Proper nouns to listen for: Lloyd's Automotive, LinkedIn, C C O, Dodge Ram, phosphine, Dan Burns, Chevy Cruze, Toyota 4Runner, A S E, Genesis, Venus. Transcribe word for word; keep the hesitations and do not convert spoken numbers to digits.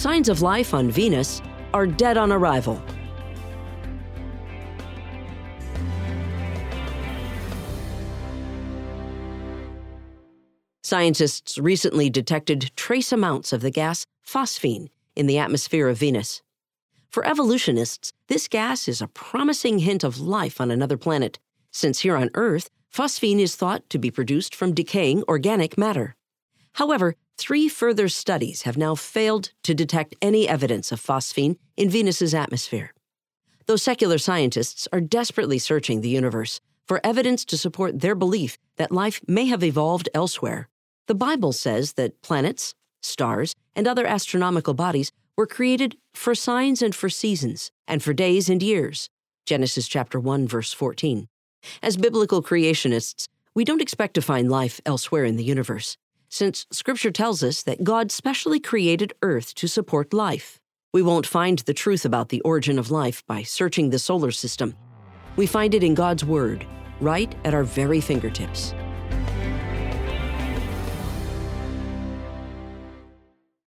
Signs of life on Venus are dead on arrival. Scientists recently detected trace amounts of the gas phosphine in the atmosphere of Venus. For evolutionists, this gas is a promising hint of life on another planet, since here on Earth, phosphine is thought to be produced from decaying organic matter. However, three further studies have now failed to detect any evidence of phosphine in Venus's atmosphere. Though secular scientists are desperately searching the universe for evidence to support their belief that life may have evolved elsewhere, the Bible says that planets, stars, and other astronomical bodies were created for signs and for seasons, and for days and years. Genesis chapter one, verse fourteen. As biblical creationists, we don't expect to find life elsewhere in the universe, since Scripture tells us that God specially created Earth to support life. We won't find the truth about the origin of life by searching the solar system. We find it in God's Word, right at our very fingertips.